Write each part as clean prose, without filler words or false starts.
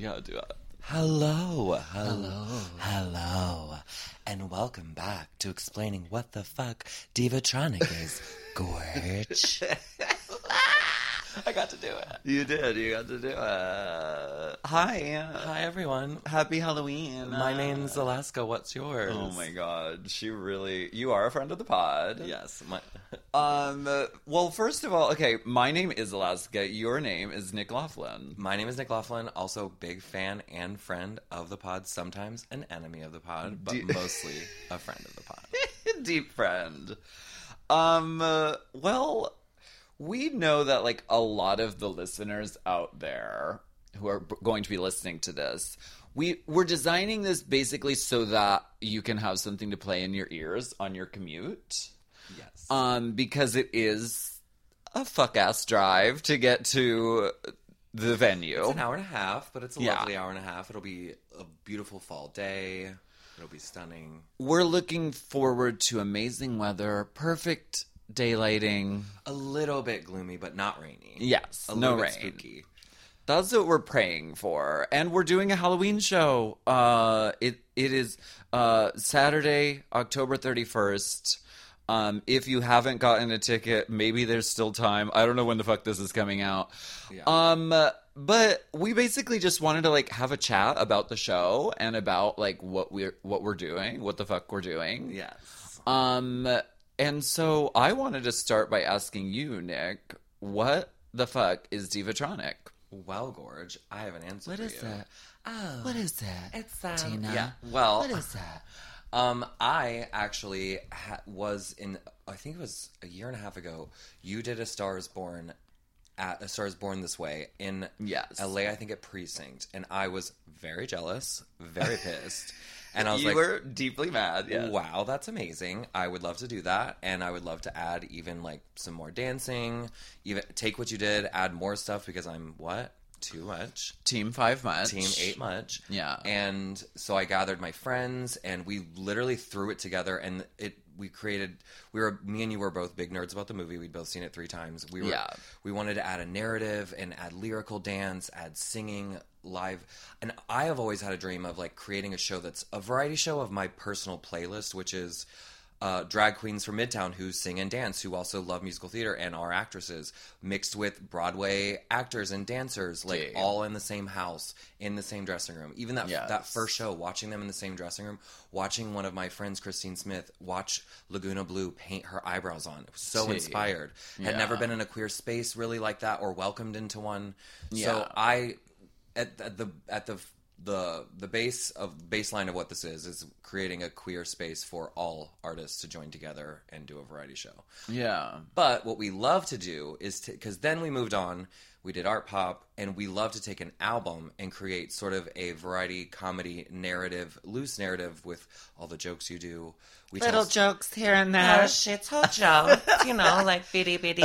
You gotta do that. Hello. And welcome back to Explaining What the Fuck Divatronic is, Gorge. I got to do it. You did. You got to do it. Hi, everyone. Happy Halloween. My name's Alaska. What's yours? Oh, my God. She really... You are a friend of the pod. Yes. Well, first of all, okay, my name is Alaska. Your name is Nick Laughlin. My name is Nick Laughlin. Also, big fan and friend of the pod. Sometimes an enemy of the pod, but mostly a friend of the pod. Deep friend. Well... We know that, like, a lot of the listeners out there who are going to be listening to this, we're designing this basically so that you can have something to play in your ears on your commute. Yes. Because it is a fuck-ass drive to get to the venue. It's an hour and a half, but it's a lovely hour and a half. It'll be a beautiful fall day. It'll be stunning. We're looking forward to amazing weather, perfect daylighting. A little bit gloomy, but not rainy. Yes, no rain. Spooky. That's what we're praying for. And we're doing a Halloween show. It is Saturday, October 31st. If you haven't gotten a ticket, maybe there's still time. I don't know when the fuck this is coming out. Yeah. But we basically just wanted to, like, have a chat about the show and about, like, what we're doing, what the fuck we're doing. Yes. And so I wanted to start by asking you, Nick, what the fuck is Divatronic? Well, Gorge, I have an answer for you. What is that? Oh. What is that? It's Tina. Yeah. Well. What is that? I actually was in, I think it was a year and a half ago, you did A Star Is Born This Way in LA, I think at Precinct, and I was very jealous, very pissed. And I was like, you were deeply mad. Yeah. Wow, that's amazing. I would love to do that. And I would love to add even like some more dancing, even take what you did, add more stuff because I'm what? Too much. Team 5 much. Team 8 much. Yeah. And so I gathered my friends and we literally threw it together and me and you were both big nerds about the movie. We'd both seen it 3 times. We wanted to add a narrative and add lyrical dance, add singing live. And I have always had a dream of like creating a show that's a variety show of my personal playlist, which is drag queens from Midtown who sing and dance, who also love musical theater and are actresses, mixed with Broadway actors and dancers, like all in the same house, in the same dressing room. Even that first show, watching them in the same dressing room, watching one of my friends, Christine Smith, watch Laguna Blue paint her eyebrows on. It was so inspired. Yeah. Had never been in a queer space really like that or welcomed into one. Yeah. So I, The baseline of what this is creating a queer space for all artists to join together and do a variety show. Yeah. But what we love to do is because then we moved on, we did Art Pop, and we love to take an album and create sort of a variety comedy narrative, loose narrative with all the jokes you do. Jokes here and there. Shithole jokes, you know, like bitty bitty.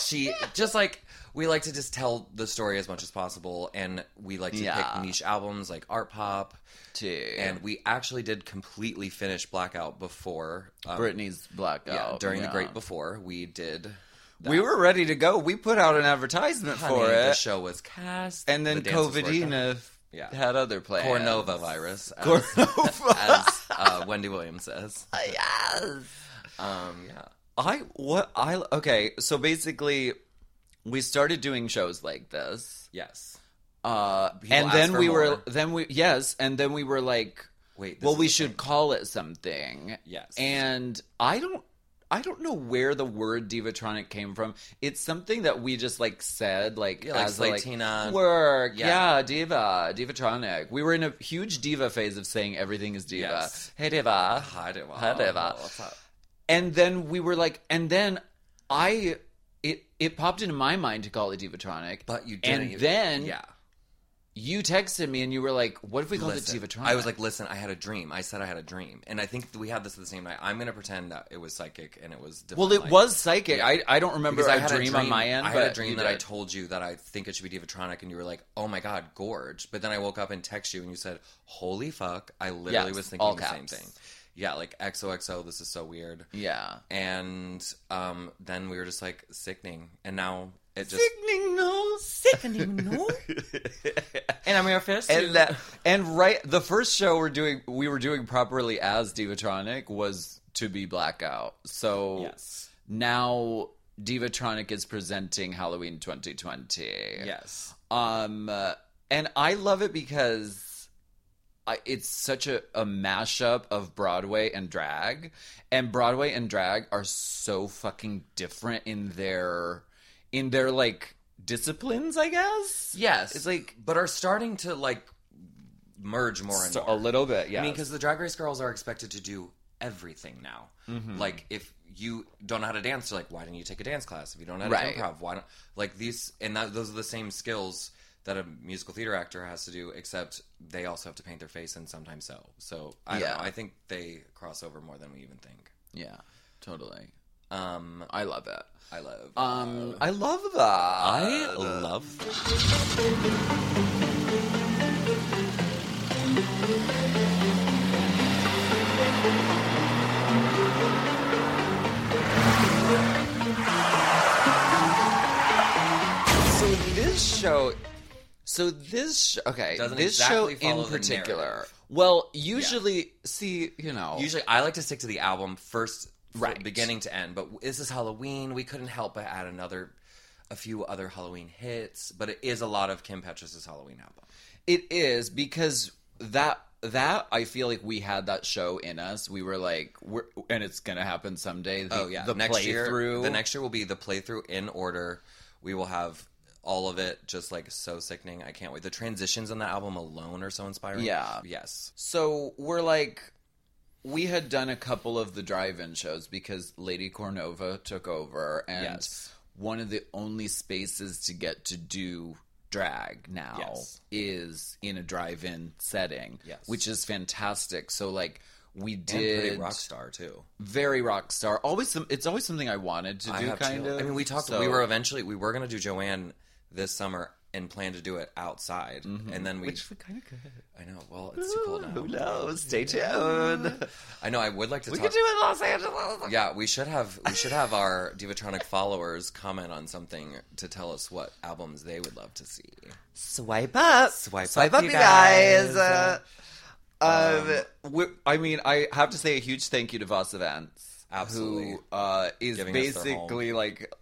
She just like. We like to just tell the story as much as possible, and we like to pick niche albums like Art Pop. Too. And we actually did completely finish Blackout before. Britney's Blackout. Yeah, during the Great Before, we did that. We were ready to go. We put out an advertisement for it. The show was cast. And then Covidina had other plans. Cornova virus. As Wendy Williams says. Yes. So basically... We started doing shows like this. Yes. And then we were like, wait, well, we should call it something. Yes. And I don't know where the word Divatronic came from. It's something that we just like said, like as like Latina work. Yeah, diva, Divatronic. We were in a huge diva phase of saying everything is diva. Yes. Hey diva. Hi diva. Hi diva. What's up? And then we were like, It popped into my mind to call it Divatronic. But you didn't. And then you texted me and you were like, what if we called it Divatronic? I was like, listen, I had a dream. I said I had a dream. And I think we had this the same night. I'm going to pretend that it was psychic and it was different. Well, it was psychic. Yeah. I don't remember because I had a dream on my end. I had a dream that I told you that I think it should be Divatronic. And you were like, oh my God, Gorge. But then I woke up and texted you and you said, holy fuck. I literally was thinking the same thing. Yeah, like, XOXO, this is so weird. Yeah. And then we were just, like, sickening. And now It just... Sickening, no. And I'm your first. And right, the first show we were doing properly as Divatronic was To Be Blackout. So yes. Now Divatronic is presenting Halloween 2020. Yes. And I love it because it's such a mashup of Broadway and drag. And Broadway and drag are so fucking different in their like disciplines, I guess. Yes. It's like, but are starting to like merge more and more. A little bit, yeah. I mean, because the Drag Race girls are expected to do everything now. Mm-hmm. Like, if you don't know how to dance, you're like, why didn't you take a dance class? If you don't know how to improv, why don't... Like, these... And those are the same skills that a musical theater actor has to do, except they also have to paint their face and sometimes sew. So, I don't know. I think they cross over more than we even think. Yeah, totally. I love it. I love that. I love that. So this show in particular. Well, usually, usually I like to stick to the album first. Right. Beginning to end. But this is Halloween. We couldn't help but add a few other Halloween hits. But it is a lot of Kim Petras' Halloween album. It is, because that I feel like we had that show in us. We were like, and it's going to happen someday. The next year will be the playthrough in order. We will have all of it, just like so sickening. I can't wait. The transitions on the album alone are so inspiring. Yeah. Yes. So we're like... We had done a couple of the drive-in shows because Lady Cornova took over, and one of the only spaces to get to do drag now is in a drive-in setting, which is fantastic. So, like, we did... And pretty rock star, too. Very rock star. It's always something I wanted to do, kind of. I mean, we talked... So, we were going to do Joanne this summer and planned to do it outside. Mm-hmm. And then which we kind of could. I know. Well, it's too cold now. Who knows? Stay tuned. I know. I would like to talk. We could do it in Los Angeles. Yeah, we should have our Divatronic followers comment on something to tell us what albums they would love to see. Swipe up, you guys. I mean, I have to say a huge thank you to Voss Events. Absolutely. Who is basically like...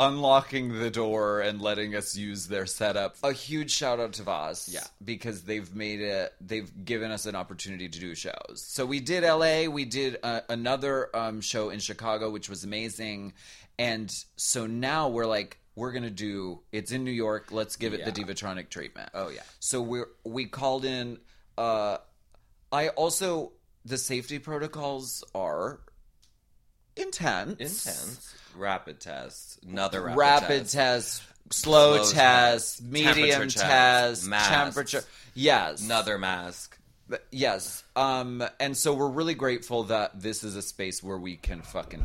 unlocking the door and letting us use their setup. A huge shout out to Voss, because they've given us an opportunity to do shows. So we did LA, we did another show in Chicago, which was amazing. And so now we're like, we're going to do, it's in New York, let's give it the Divatronic treatment. Oh yeah. So we called in, the safety protocols are intense. Rapid test, another rapid test, slow test, medium test, mask, temperature. Yes, another mask. Yes, and so we're really grateful that this is a space where we can fucking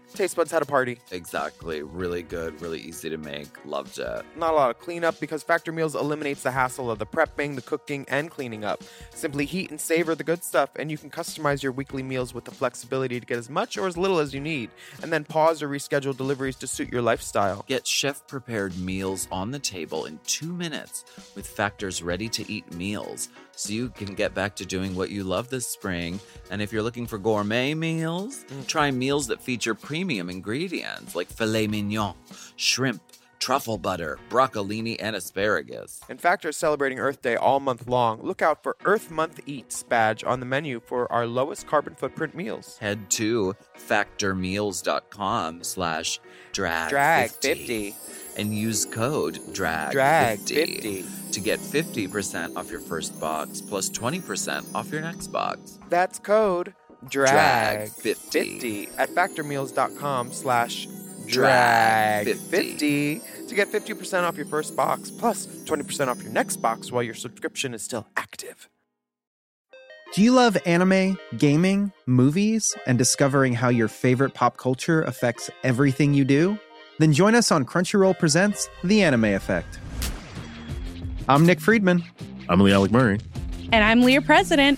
taste buds had a party. Exactly. Really good. Really easy to make. Loved it. Not a lot of cleanup because Factor Meals eliminates the hassle of the prepping, the cooking, and cleaning up. Simply heat and savor the good stuff, and you can customize your weekly meals with the flexibility to get as much or as little as you need, and then pause or reschedule deliveries to suit your lifestyle. Get chef-prepared meals on the table in 2 minutes with Factor's ready-to-eat meals, so you can get back to doing what you love this spring. And if you're looking for gourmet meals, try meals that feature premium ingredients like filet mignon, shrimp, truffle butter, broccolini, and asparagus. And Factor celebrating Earth Day all month long. Look out for Earth Month Eats badge on the menu for our lowest carbon footprint meals. Head to factormeals.com/drag50 and use code DRAG50 to get 50% off your first box plus 20% off your next box. That's code DRAG50 at factormeals.com/drag50 to get 50% off your first box plus 20% off your next box while your subscription is still active. Do you love anime, gaming, movies, and discovering how your favorite pop culture affects everything you do? Then join us on Crunchyroll Presents The Anime Effect. I'm Nick Friedman. I'm Lee Alec Murray. And I'm Leah President.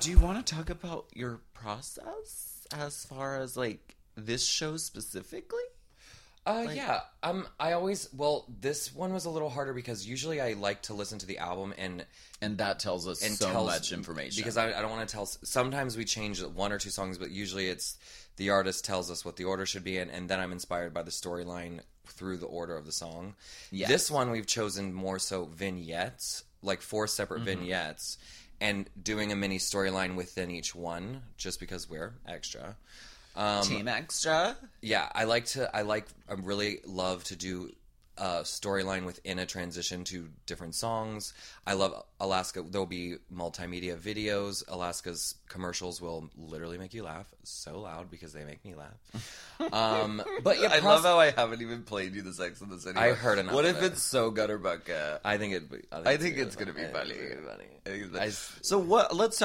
Do you want to talk about your process as far as like this show specifically? This one was a little harder because usually I like to listen to the album and that tells us so much information because I don't want to tell. Sometimes we change one or two songs, but usually it's the artist tells us what the order should be in, and then I'm inspired by the storyline through the order of the song. Yes. This one we've chosen more so vignettes, like 4 separate vignettes. And doing a mini storyline within each one, just because we're extra. Team extra? Yeah, I really love to do a storyline within a transition to different songs. I love Alaska. There'll be multimedia videos. Alaska's commercials will literally make you laugh so loud because they make me laugh. But yeah, I love how I haven't even played you the Sex and the City. I heard enough. What if it's so gutter bucket? I think it's gonna be funny. So what? Let's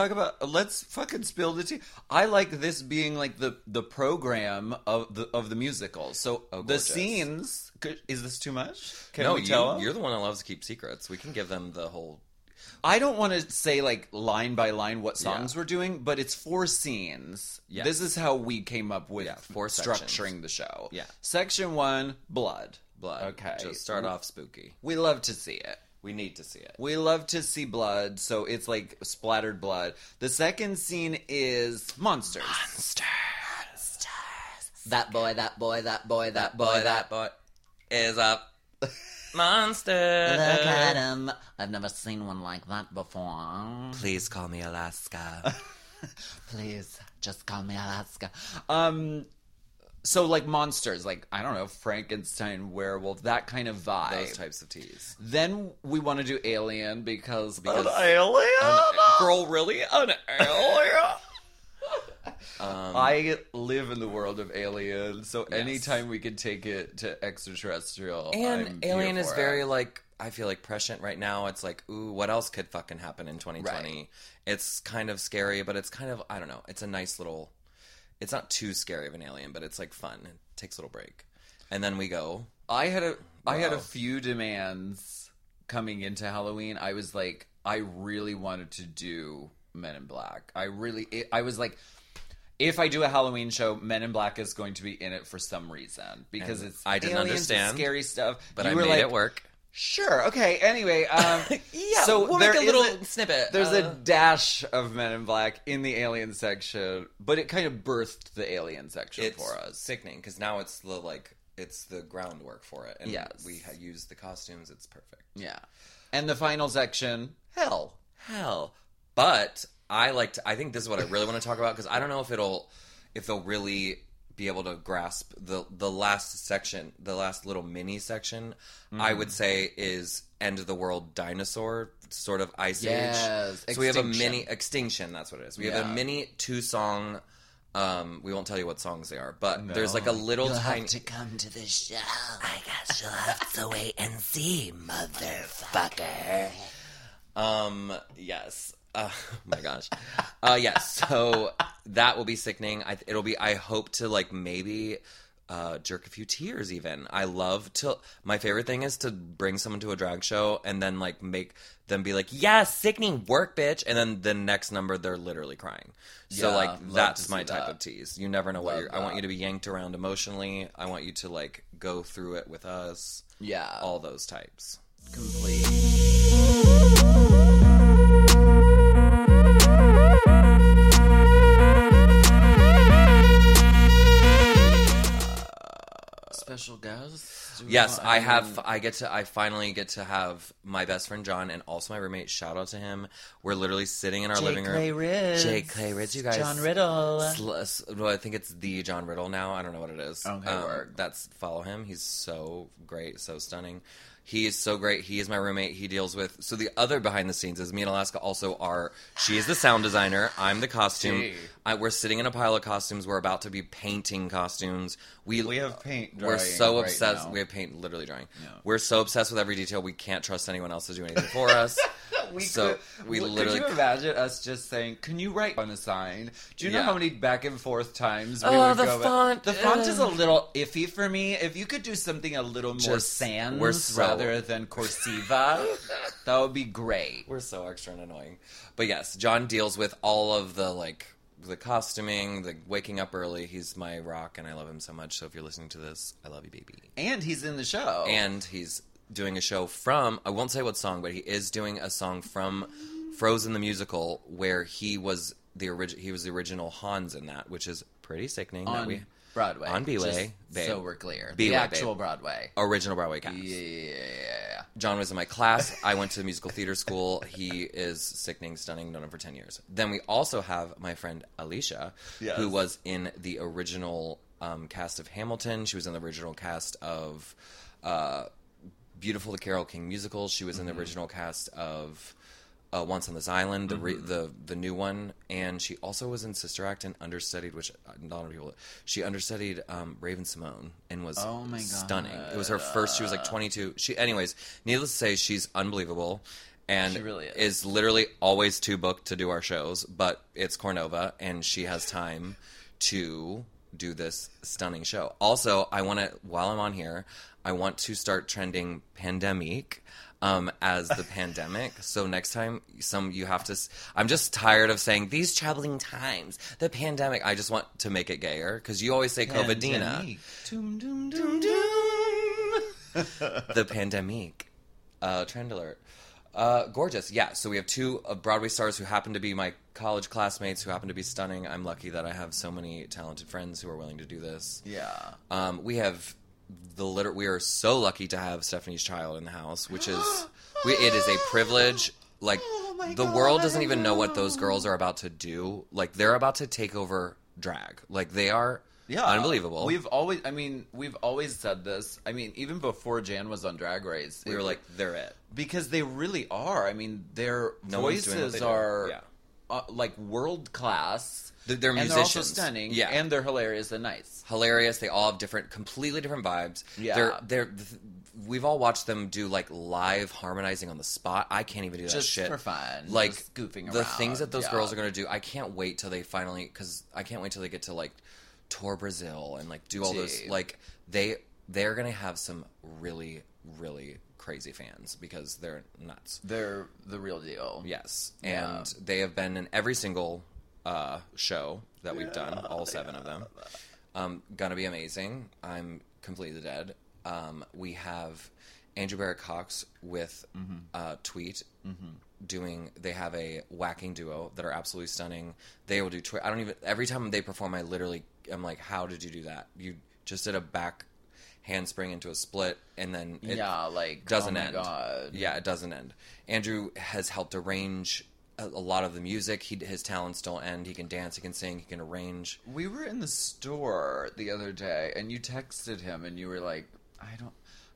fucking spill the tea. I like this being like the program of the musical. So the scenes. Is this too much? You're the one that loves to keep secrets. We can give them the whole... I don't want to say, like, line by line what songs we're doing, but it's 4 scenes. Yeah. This is how we came up with 4 structuring sections. The show. Yeah. Section 1, blood. Okay. Just start off spooky. We love to see it. We need to see it. We love to see blood, so it's, like, splattered blood. The second scene is monsters. That boy is a monster. Look at him. I've never seen one like that before. Please call me Alaska. Please, just call me Alaska. So like monsters, like, I don't know, Frankenstein, werewolf, that kind of vibe. Those types of teas. Then we want to do alien because an alien? Girl, really? An alien? I live in the world of Alien, so anytime we can take it to extraterrestrial, and I'm Alien is very like, I feel like prescient right now. It's like, ooh, what else could fucking happen in 2020? Right. It's kind of scary, but it's kind of, I don't know. It's a nice little. It's not too scary of an alien, but it's like fun. It takes a little break, and then we go. I had a few demands coming into Halloween. I was like, I really wanted to do Men in Black. I was like. If I do a Halloween show, Men in Black is going to be in it for some reason because and it's I didn't understand scary stuff. But you I made like, it work. Sure. Okay. Anyway, so we'll make a little snippet. There's a dash of Men in Black in the Alien section, but it kind of birthed the Alien section for us. It's sickening because now it's the like it's the groundwork for it, and we use the costumes. It's perfect. Yeah. And the final section, hell, but. I think this is what I really want to talk about because I don't know if they'll really be able to grasp the last section, the last little mini section, I would say is end of the world dinosaur sort of ice age. So we have a mini extinction. That's what it is. We have a mini 2-song. We won't tell you what songs they are, but there's like a little tiny. You'll have to come to the show. I guess you'll have to wait and see, motherfucker. Yes. Oh my gosh. Yes. Yeah, so that will be sickening. It'll be, I hope to like maybe jerk a few tears even. I love to, my favorite thing is to bring someone to a drag show and then like make them be like, yeah, sickening work, bitch. And then the next number, they're literally crying. So like, that's my type of tease. You never know what I want you to be yanked around emotionally. I want you to like go through it with us. Yeah. All those types. Complete. Special guest? Yes, I have. I finally get to have my best friend John and also my roommate. Shout out to him. We're literally sitting in our living room. J. Clay Ridge, you guys. John Riddle. Well, I think it's the John Riddle now. I don't know what it is. Okay, follow him. He's so great, so stunning. He is so great. He is my roommate. He deals with... So the other behind the scenes is me and Alaska also are... She is the sound designer. I'm the costume. We're sitting in a pile of costumes. We're about to be painting costumes. We have paint drying. We're so obsessed. Right, we have paint literally drying. Yeah. We're so obsessed with every detail. We can't trust anyone else to do anything for us. Could you imagine us just saying, can you write on a sign? Do you know how many back and forth times we would go... The font is a little iffy for me. If you could do something a little more sans... Rather than Corsiva, that would be great. We're so extra and annoying. But yes, John deals with all of the like the costuming, the waking up early. He's my rock and I love him so much. So if you're listening to this, I love you, baby. And he's in the show. And he's doing a show from, I won't say what song, but he is doing a song from Frozen the Musical where he was the original Hans in that, which is pretty sickening that we... Broadway. On B-Way. So we're clear. B-Way, the actual Broadway. Original Broadway cast. Yeah. John was in my class. I went to musical theater school. He is sickening, stunning, known him for 10 years. Then we also have my friend Alicia, who was in the original cast of Hamilton. She was in the original cast of Beautiful, the Carole King musical. She was in the original cast of... Once on This Island, the new one, and she also was in Sister Act and understudied, which a lot of people she understudied Raven-Symoné and was stunning. It was her first. She was like 22. Anyways, needless to say, she's unbelievable, and she really is literally always too booked to do our shows, but it's Cornova, and she has time to do this stunning show. Also, I want to while I'm on here, I want to start trending pandemic. As the pandemic. So next time you have to, I'm just tired of saying these troubling times, the pandemic. I just want to make it gayer because you always say COVIDina. The pandemic. Trend alert. Gorgeous. Yeah. So we have two Broadway stars who happen to be my college classmates who happen to be stunning. I'm lucky that I have so many talented friends who are willing to do this. Yeah. We have... we are so lucky to have Stephanie's Child in the house, which is it is a privilege. Like world doesn't even know what those girls are about to do. Like they're about to take over drag. Like they are unbelievable. We've always said this. I mean, even before Jan was on Drag Race, we were like, they're it because they really are. I mean, their voices are like world class. They're musicians. They're also stunning. Yeah. And they're hilarious and nice. Hilarious. They all have completely different vibes. Yeah. We've all watched them do like live harmonizing on the spot. I can't even do that shit. Just for fun. Like just goofing around. The things that those girls are going to do. I can't wait till they finally, because I can't wait till they get to like tour Brazil and like do all those. Like they're going to have some really, really crazy fans because they're nuts. They're the real deal. Yes. Yeah. And they have been in every single show that we've done, all seven of them. Gonna be amazing. I'm completely dead. We have Andrew Barrett Cox with Tweet doing, they have a whacking duo that are absolutely stunning. They will do every time they perform, I literally am like, how did you do that? You just did a back handspring into a split, and then it doesn't end. God. Yeah, it doesn't end. Andrew has helped arrange a lot of the music. His talents don't end. He can dance, he can sing, he can arrange. We were in the store the other day, and you texted him, and you were like,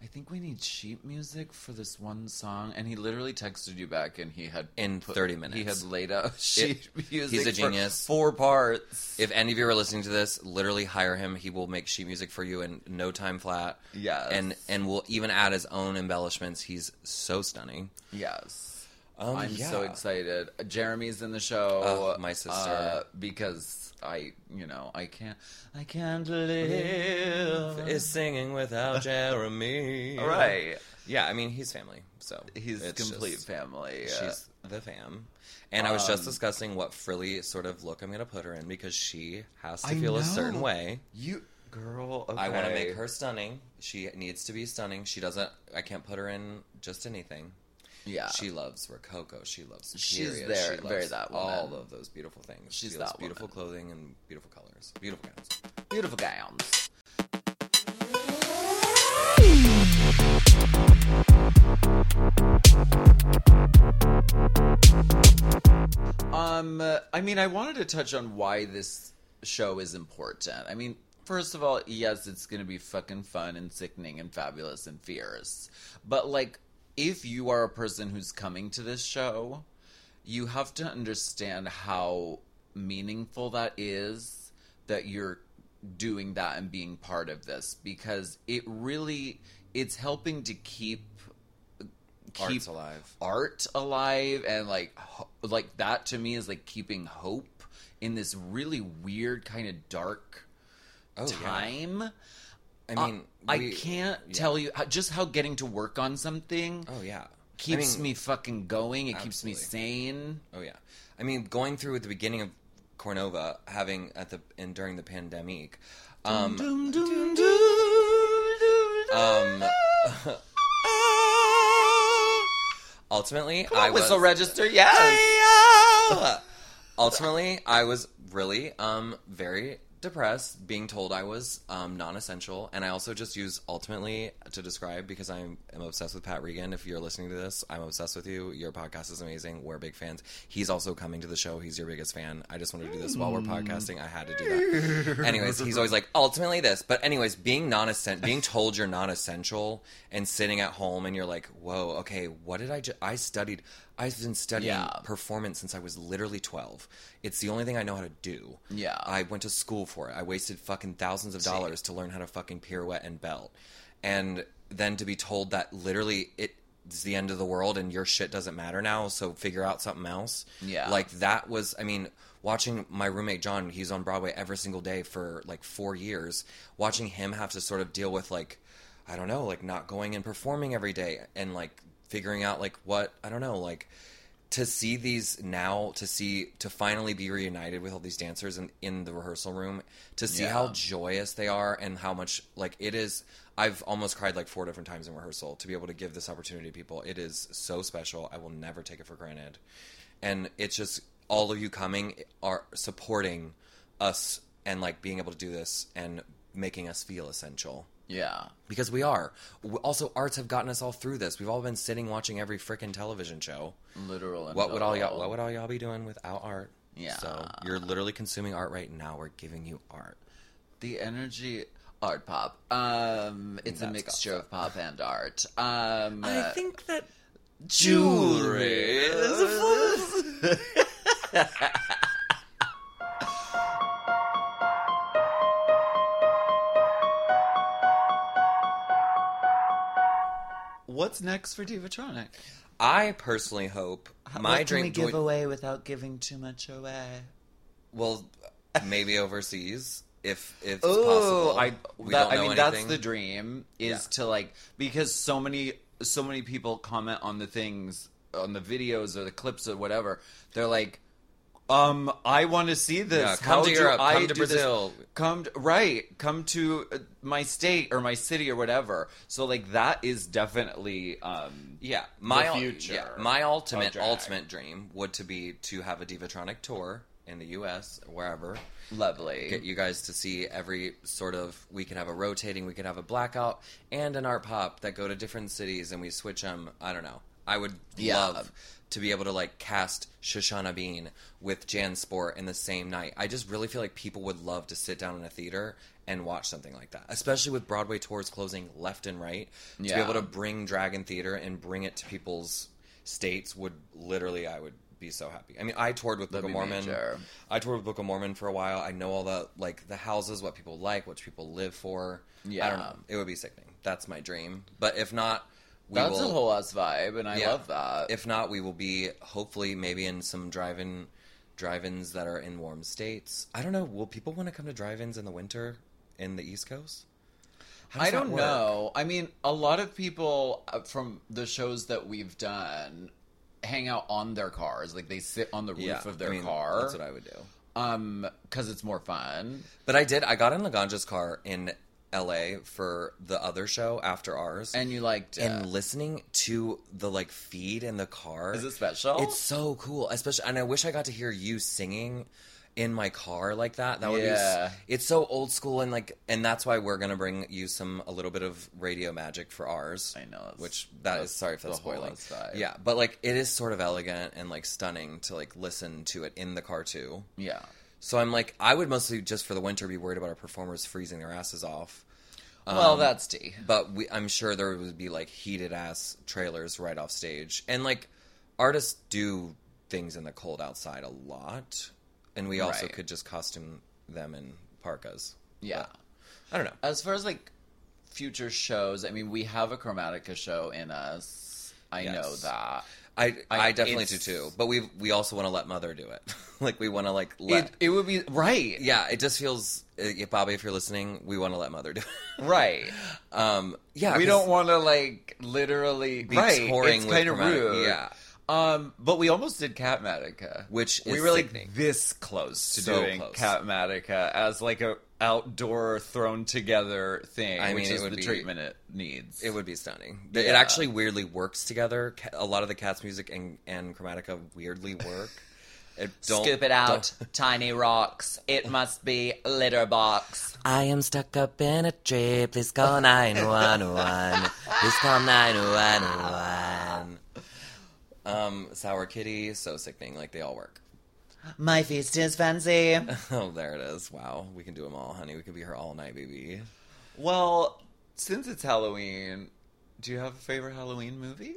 I think we need sheet music for this one song. And he literally texted you back, and he had... In 30 minutes. He had laid out sheet music. He's a genius. For 4 parts. If any of you are listening to this, literally hire him. He will make sheet music for you in no time flat. Yes. And will even add his own embellishments. He's so stunning. Yes. I'm so excited. Jeremy's in the show. My sister. Because... I can't live is singing without Jeremy. Right. Yeah, I mean, he's family, so. He's complete family. She's the fam. And I was just discussing what frilly sort of look I'm going to put her in, because she has to feel a certain way. Girl, okay. I want to make her stunning. She needs to be stunning. I can't put her in just anything. Yeah. She loves Rococo. She loves period. She's there. She loves that woman. All of those beautiful things. She loves beautiful clothing and beautiful colors. Beautiful gowns. Beautiful gowns. I mean, I wanted to touch on why this show is important. I mean, first of all, yes, it's going to be fucking fun and sickening and fabulous and fierce. But, like, if you are a person who's coming to this show, you have to understand how meaningful that is, that you're doing that and being part of this, because it's helping to keep art alive, and like that to me is like keeping hope in this really weird kind of dark time. Yeah. I mean, I can't tell you just how getting to work on something keeps me fucking going. It keeps me sane. Oh, yeah. I mean, going through at the beginning of Cornova, during the pandemic. Ultimately, whistle register, yes! Ultimately, I was really very depressed, being told I was non-essential, and I also just use ultimately to describe, because I am obsessed with Pat Regan. If you're listening to this, I'm obsessed with you. Your podcast is amazing. We're big fans. He's also coming to the show. He's your biggest fan. I just wanted to do this while we're podcasting. I had to do that. Anyways, he's always like, ultimately this. But anyways, being told you're non-essential and sitting at home and you're like, whoa, okay, what did I've been studying performance since I was literally 12. It's the only thing I know how to do. Yeah. I went to school for it. I wasted fucking thousands of dollars to learn how to fucking pirouette and belt. And then to be told that literally it's the end of the world and your shit doesn't matter now, so figure out something else. Yeah. Like that was, I mean, watching my roommate John, he's on Broadway every single day for like 4 years, watching him have to sort of deal with like, I don't know, like not going and performing every day and like, figuring out like what, I don't know, like to see these now, to finally be reunited with all these dancers in the rehearsal room, to see how joyous they are and how much like it is. I've almost cried like 4 different times in rehearsal to be able to give this opportunity to people. It is so special. I will never take it for granted. And it's just all of you coming are supporting us and like being able to do this and making us feel essential. Yeah. Because we are. Also, arts have gotten us all through this. We've all been sitting watching every freaking television show. Literal. What would all y'all be doing without art? Yeah. So you're literally consuming art right now. We're giving you art. The energy... Art pop. It's a mixture of pop and art. I think that... Jewelry is a fuzz. What's next for Divatronic? I personally hope my dream... What can we give away without giving too much away? Well, maybe overseas, if it's possible. That's the dream, is to like... Because so many people comment on the things, on the videos or the clips or whatever. They're like, I want to see this. Yeah, come to Europe. Come to Brazil. Come to my state or my city or whatever. So, like, that is definitely the future. Yeah, my ultimate dream would to have a Divatronic tour in the U.S. or wherever. Lovely. Get you guys to see every sort of... We could have a rotating, we could have a blackout, and an art pop that go to different cities, and we switch them. I don't know. I would love to be able to, like, cast Shoshana Bean with Jan Sport in the same night. I just really feel like people would love to sit down in a theater and watch something like that, especially with Broadway tours closing left and right. Yeah. To be able to bring drag in theater and bring it to people's states would literally, I would be so happy. I mean, I toured with Book of Mormon. I toured with Book of Mormon for a while. I know all the, like, the houses, what people like, what people live for. Yeah. I don't know. It would be sickening. That's my dream. But if not... That's a whole ass vibe, and I love that. If not, we will be hopefully maybe in some drive-ins that are in warm states. I don't know. Will people want to come to drive-ins in the winter in the East Coast? I don't know. I mean, a lot of people from the shows that we've done hang out on their cars. Like, they sit on the roof of their car. That's what I would do. Because it's more fun. But I got in Laganja's car in LA for the other show after ours, and you liked it. And listening to the like feed in the car, is it special? It's so cool, especially. And I wish I got to hear you singing in my car like that. That would be. It's so old school, and like, and that's why we're gonna bring you a little bit of radio magic for ours. I know, that's sorry for the spoiling. Yeah, but like it is sort of elegant and like stunning to like listen to it in the car too. Yeah. So I'm like, I would mostly just for the winter be worried about our performers freezing their asses off. Well, that's tea. But I'm sure there would be like heated ass trailers right off stage. And like artists do things in the cold outside a lot. And we also could just costume them in parkas. Yeah. But I don't know. As far as like future shows, I mean, we have a Chromatica show in us. I know that. I definitely do too, but we also want to let Mother do it. Like we want to like let it would be right. Yeah, it just feels, Bobby, if you're listening, we want to let Mother do it. Right. Yeah, we don't want to like literally be touring. It's kind of rude. Yeah. But we almost did Catmatica, which we were sickening. Like this close to doing Catmatica as like a outdoor thrown together thing. I mean, which is the treatment it needs. It would be stunning. Yeah. It actually weirdly works together. A lot of the Cats music and Chromatica weirdly work. Scoop it out, tiny rocks. It must be litter box. I am stuck up in a tree. Please call 911. Please call 911. Sour Kitty, so sickening. Like they all work. My feast is fancy. Oh, there it is. Wow. We can do them all, honey. We could be here all night, baby. Well, since it's Halloween, do you have a favorite Halloween movie?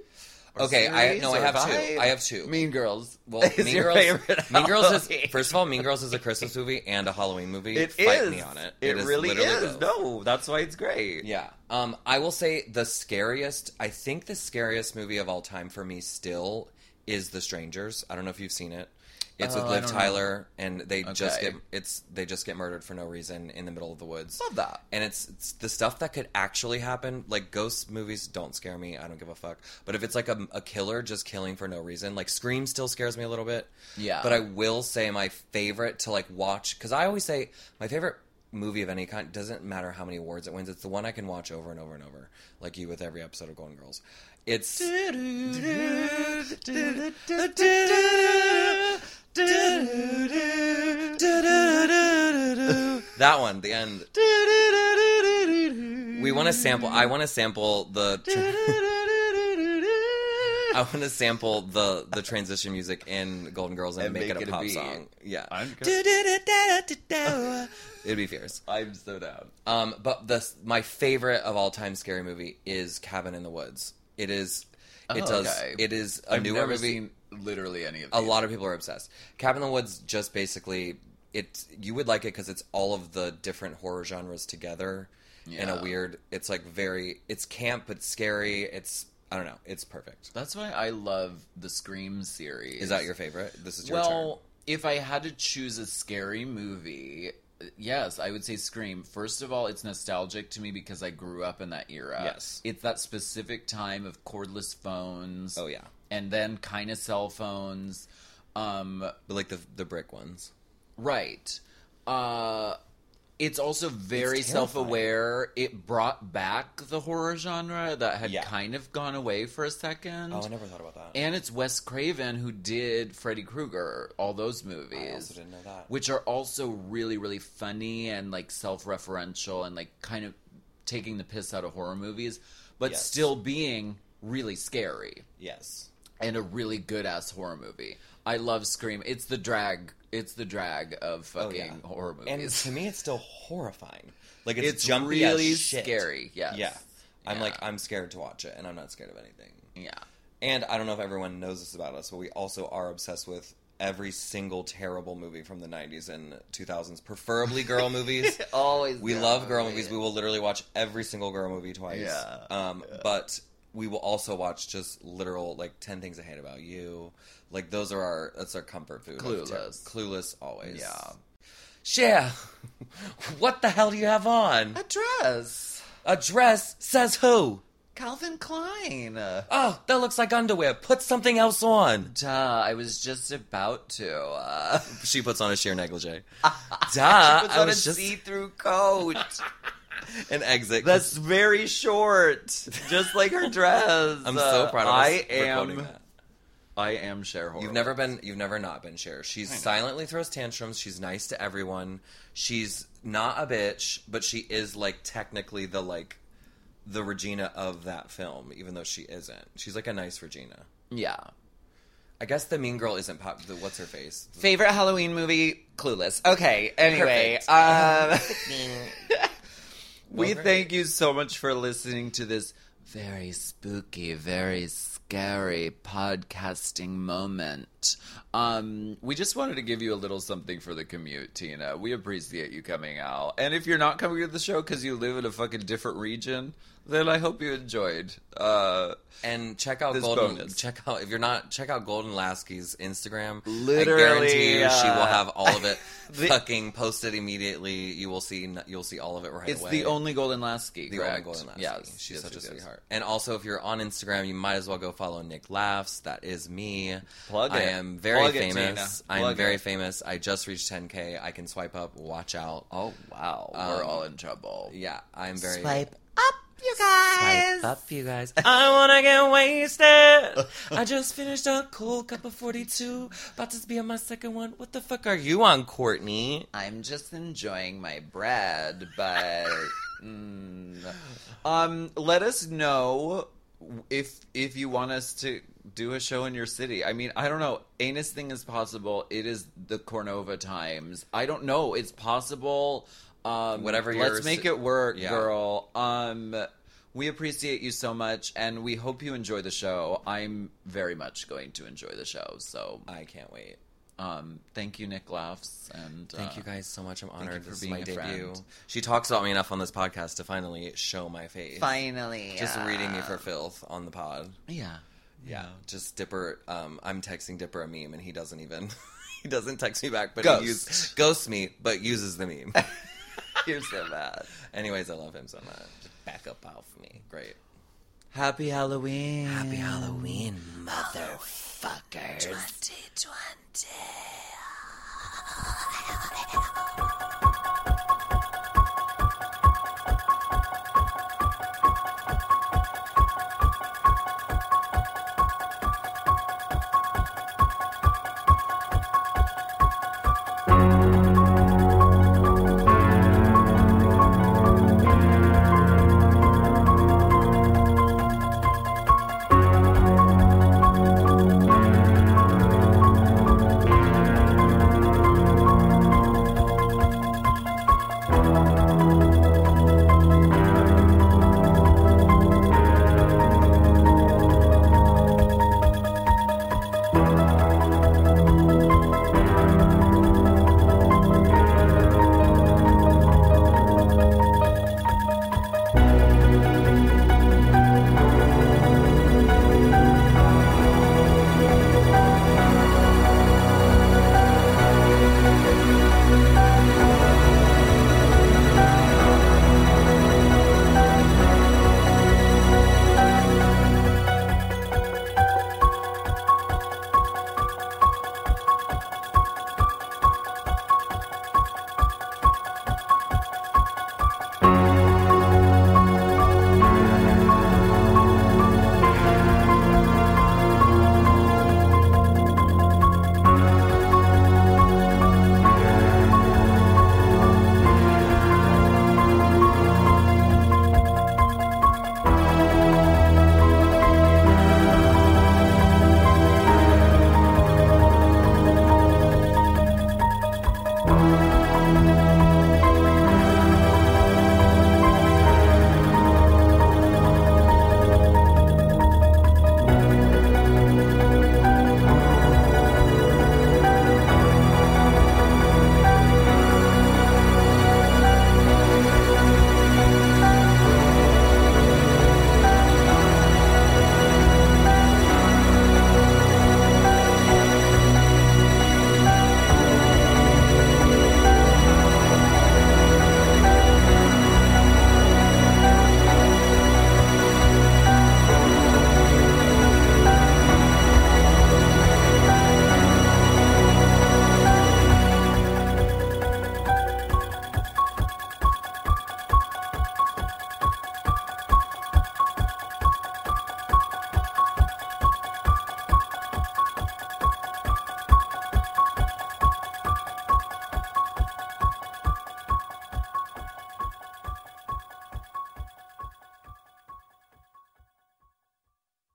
Okay, I have two. I have two. Mean Girls. Well, Mean Girls is, first of all, Mean Girls is a Christmas movie and a Halloween movie. Fight me on it. It really is. Both. No, that's why it's great. Yeah. I will say the scariest movie of all time for me still is The Strangers. I don't know if you've seen it. It's with Liv Tyler, and they just get murdered for no reason in the middle of the woods. Love that. And it's the stuff that could actually happen. Like, ghost movies don't scare me. I don't give a fuck. But if it's like a killer just killing for no reason, like Scream still scares me a little bit. Yeah. But I will say my favorite to like watch, because I always say my favorite movie of any kind, doesn't matter how many awards it wins, it's the one I can watch over and over and over, like you with every episode of Golden Girls. It's... that one, the end. I want to sample the... I want to sample the transition music in Golden Girls and make it a pop song. Yeah. It'd be fierce. I'm so down. But my favorite of all time scary movie is Cabin in the Woods. It is a newer movie. I've never seen literally any of these. A lot of people are obsessed. Cabin in the Woods just basically you would like it because it's all of the different horror genres together in a weird. It's like it's camp but scary. It's I don't know. It's perfect. That's why I love the Scream series. Is that your favorite? This is your turn. Well, if I had to choose a scary movie, yes, I would say Scream. First of all, it's nostalgic to me because I grew up in that era. Yes. It's that specific time of cordless phones. Oh, yeah. And then kind of cell phones. But like the brick ones. Right. It's also very self-aware. It brought back the horror genre that had kind of gone away for a second. Oh, I never thought about that. And it's Wes Craven who did Freddy Krueger, all those movies. I also didn't know that. Which are also really, really funny and like self-referential and like kind of taking the piss out of horror movies, but still being really scary. Yes. And a really good-ass horror movie. I love Scream. It's the drag of fucking horror movies. And to me, it's still horrifying. Like, it's jumpy really as shit. Scary, yes. Yeah. I'm scared to watch it, and I'm not scared of anything. Yeah. And I don't know if everyone knows this about us, but we also are obsessed with every single terrible movie from the 90s and 2000s. Preferably girl movies. Always. We love girl movies. We will literally watch every single girl movie twice. Yeah. But we will also watch just literal, like, 10 Things I Hate About You. Like, that's our comfort food. Clueless, always. Yeah. Cher, what the hell do you have on? A dress. A dress says who? Calvin Klein. Oh, that looks like underwear. Put something else on. Duh, I was just about to. She puts on a sheer negligee. Duh, she puts on a see-through coat. An exit. That's very short. Just like her dress. I'm so proud of us for that. I am Cher Horowitz. You've never not been Cher. She silently throws tantrums. She's nice to everyone. She's not a bitch, but she is, like, technically the, like, the Regina of that film, even though she isn't. She's like a nice Regina. Yeah. I guess the mean girl isn't pop. What's her face? Favorite Halloween movie? Clueless. Okay. Anyway. We thank you so much for listening to this very spooky, very scary podcasting moment. We just wanted to give you a little something for the commute, Tina. We appreciate you coming out. And if you're not coming to the show because you live in a fucking different region, then I hope you enjoyed. And check out Golden. Bonus. Check out Golden Lasky's Instagram. Literally, I guarantee you, she will have all of it fucking posted immediately. You'll see all of it right away. It's the only Golden Lasky. Only Golden Lasky. Yes, she's such a sweetheart. And also, if you're on Instagram, you might as well go follow Nick Laughs. That is me. Plug it. I am very famous. I am very famous. I just reached 10K. I can swipe up. Watch out. Oh wow, we're all in trouble. Yeah, I'm very swipe up. You guys. Swipe up, you guys. I wanna get wasted. I just finished a cold cup of 42. About to be on my second one. What the fuck are you on, Courtney? I'm just enjoying my bread, but let us know if you want us to do a show in your city. I mean, I don't know. Anus thing is possible. It is the Cornova times. I don't know. It's possible. Let's make it work, girl. We appreciate you so much, and we hope you enjoy the show. I'm very much going to enjoy the show, so I can't wait. Thank you, Nick Laughs, and thank you guys so much. I'm honored. This is my debut. Friend. She talks about me enough on this podcast to finally show my face. Finally, just reading me for filth on the pod. Yeah, yeah. Just Dipper. I'm texting Dipper a meme, and he doesn't even. He doesn't text me back, but he ghosts me, but uses the meme. You're so bad. Anyways, I love him so much. Back up off me. Great. Happy Halloween. Happy Halloween, motherfuckers. 2020.